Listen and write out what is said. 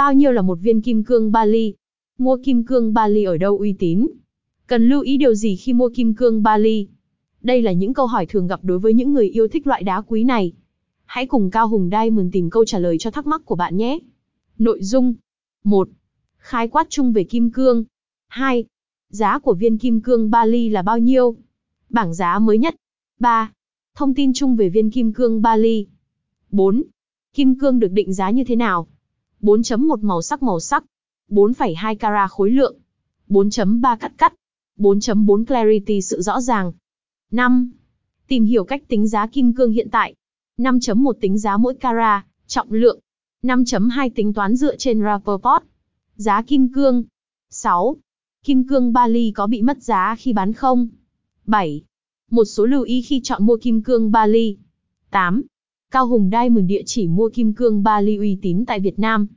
bao nhiêu là một viên kim cương Bali. Mua kim cương Bali ở đâu uy tín? Cần lưu ý điều gì khi mua kim cương Bali? Đây là những câu hỏi thường gặp đối với những người yêu thích loại đá quý này. Hãy cùng Cao Hùng Diamond tìm câu trả lời cho thắc mắc của bạn nhé. Nội dung 1. Khái quát chung về kim cương. 2. Giá của viên kim cương Bali là bao nhiêu? Bảng giá mới nhất. 3. Thông tin chung về viên kim cương Bali. 4. Kim cương được định giá như thế nào? 4.1 màu sắc. 4,2 carat khối lượng. 4.3 cắt. 4.4 clarity sự rõ ràng. 5. Tìm hiểu cách tính giá kim cương hiện tại. 5.1 tính giá mỗi carat, trọng lượng. 5.2 tính toán dựa trên Rapaport. Giá kim cương. 6. Kim cương Bali có bị mất giá khi bán không? 7. Một số lưu ý khi chọn mua kim cương Bali. 8. Cao Hùng Diamond địa chỉ mua kim cương Bali uy tín tại Việt Nam.